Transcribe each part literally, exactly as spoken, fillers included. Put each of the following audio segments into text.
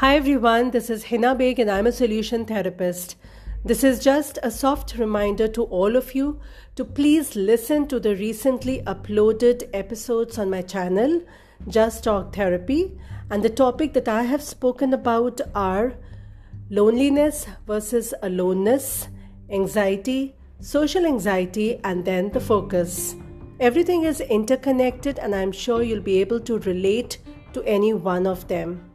Hi everyone, this is Hina Beg and I'm a solution therapist. This is just a soft reminder to all of you to please listen to the recently uploaded episodes on my channel, Just Talk Therapy. And the topic that I have spoken about are loneliness versus aloneness, anxiety, social anxiety, and then the focus. Everything is interconnected and I'm sure you'll be able to relate to any one of them.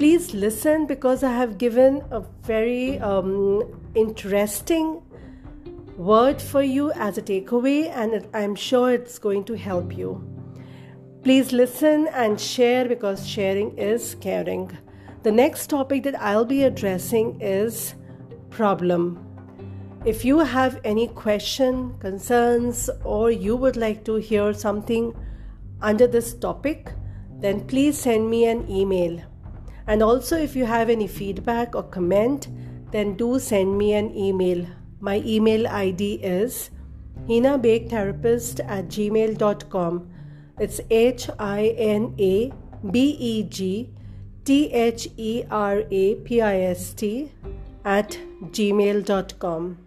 Please listen because I have given a very um, interesting word for you as a takeaway and it, I'm sure it's going to help you. Please listen and share because sharing is caring. The next topic that I'll be addressing is problem. If you have any question, concerns, or you would like to hear something under this topic, then please send me an email. And also if you have any feedback or comment, then do send me an email. My email I D is hinabegtherapist at gmail dot com. It's H I N A B E G T H E R A P I S T at gmail dot com.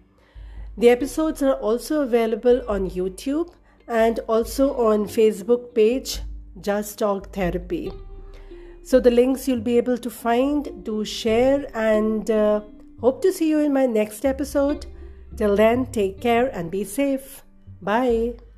The episodes are also available on YouTube and also on Facebook page, Just Talk Therapy. So the links you'll be able to find, do share, and uh, hope to see you in my next episode. Till then, take care and be safe. Bye.